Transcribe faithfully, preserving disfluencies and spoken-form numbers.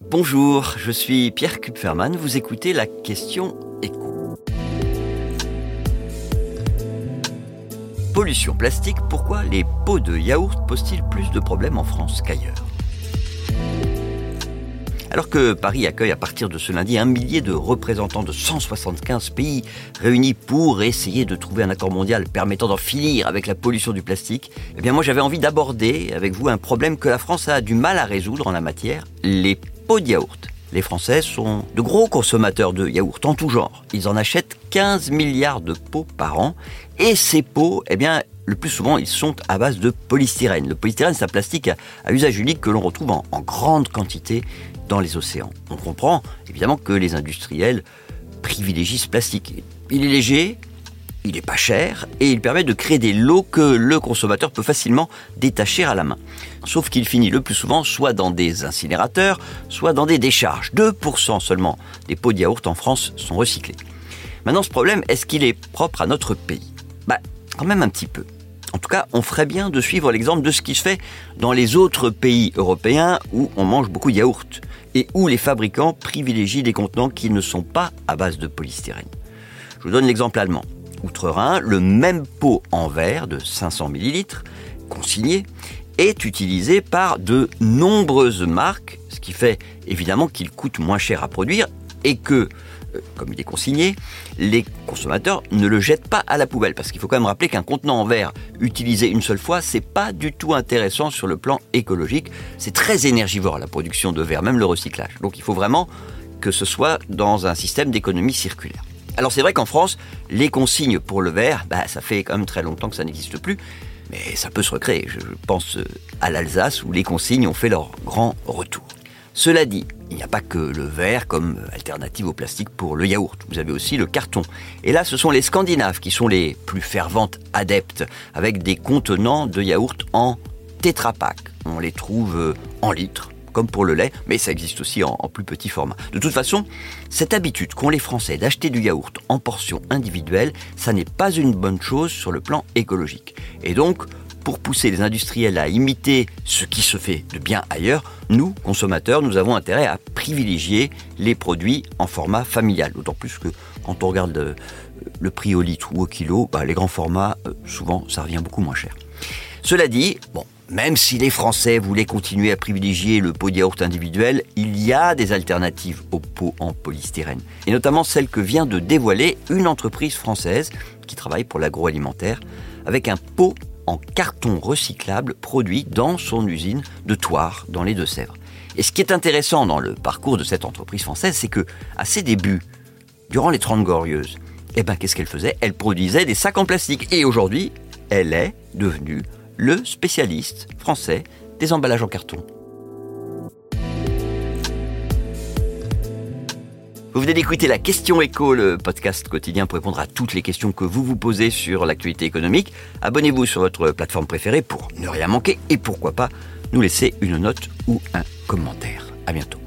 Bonjour, je suis Pierre Kupferman, vous écoutez La Question Éco. Pollution plastique, pourquoi les pots de yaourt posent-ils plus de problèmes en France qu'ailleurs ? Alors que Paris accueille à partir de ce lundi un millier de représentants de cent soixante-quinze pays réunis pour essayer de trouver un accord mondial permettant d'en finir avec la pollution du plastique, eh bien moi j'avais envie d'aborder avec vous un problème que la France a du mal à résoudre en la matière, les pots de yaourt. Les Français sont de gros consommateurs de yaourt en tout genre. Ils en achètent quinze milliards de pots par an et ces pots, eh bien, le plus souvent, ils sont à base de polystyrène. Le polystyrène, c'est un plastique à usage unique que l'on retrouve en, en grande quantité dans les océans. On comprend évidemment que les industriels privilégient ce plastique. Il est léger, il n'est pas cher et il permet de créer des lots que le consommateur peut facilement détacher à la main. Sauf qu'il finit le plus souvent soit dans des incinérateurs, soit dans des décharges. deux pour cent seulement des pots de yaourt en France sont recyclés. Maintenant, ce problème, est-ce qu'il est propre à notre pays ? Bah, quand même un petit peu. En tout cas, on ferait bien de suivre l'exemple de ce qui se fait dans les autres pays européens où on mange beaucoup de yaourt et où les fabricants privilégient des contenants qui ne sont pas à base de polystyrène. Je vous donne l'exemple allemand. Outre-Rhin, le même pot en verre de cinq cents millilitres, consigné, est utilisé par de nombreuses marques, ce qui fait évidemment qu'il coûte moins cher à produire et que, comme il est consigné, les consommateurs ne le jettent pas à la poubelle. Parce qu'il faut quand même rappeler qu'un contenant en verre utilisé une seule fois, c'est pas du tout intéressant sur le plan écologique. C'est très énergivore la production de verre, même le recyclage. Donc il faut vraiment que ce soit dans un système d'économie circulaire. Alors c'est vrai qu'en France, les consignes pour le verre, bah, ça fait quand même très longtemps que ça n'existe plus. Mais ça peut se recréer. Je pense à l'Alsace où les consignes ont fait leur grand retour. Cela dit, il n'y a pas que le verre comme alternative au plastique pour le yaourt. Vous avez aussi le carton. Et là, ce sont les Scandinaves qui sont les plus ferventes adeptes avec des contenants de yaourt en tétrapack. On les trouve en litres, comme pour le lait, mais ça existe aussi en, en plus petit format. De toute façon, cette habitude qu'ont les Français d'acheter du yaourt en portions individuelles, ça n'est pas une bonne chose sur le plan écologique. Et donc, pour pousser les industriels à imiter ce qui se fait de bien ailleurs, nous, consommateurs, nous avons intérêt à privilégier les produits en format familial. D'autant plus que quand on regarde le, le prix au litre ou au kilo, bah, les grands formats, euh, souvent, ça revient beaucoup moins cher. Cela dit, bon, même si les Français voulaient continuer à privilégier le pot de yaourt individuel, il y a des alternatives aux pots en polystyrène. Et notamment celle que vient de dévoiler une entreprise française qui travaille pour l'agroalimentaire avec un pot en carton recyclable produit dans son usine de Thouars, dans les Deux-Sèvres. Et ce qui est intéressant dans le parcours de cette entreprise française, c'est que, à ses débuts, durant les Trente Glorieuses, eh ben, qu'est-ce qu'elle faisait ? Elle produisait des sacs en plastique. Et aujourd'hui, elle est devenue le spécialiste français des emballages en carton. Vous venez d'écouter La Question Éco, le podcast quotidien pour répondre à toutes les questions que vous vous posez sur l'actualité économique. Abonnez-vous sur votre plateforme préférée pour ne rien manquer et pourquoi pas nous laisser une note ou un commentaire. À bientôt.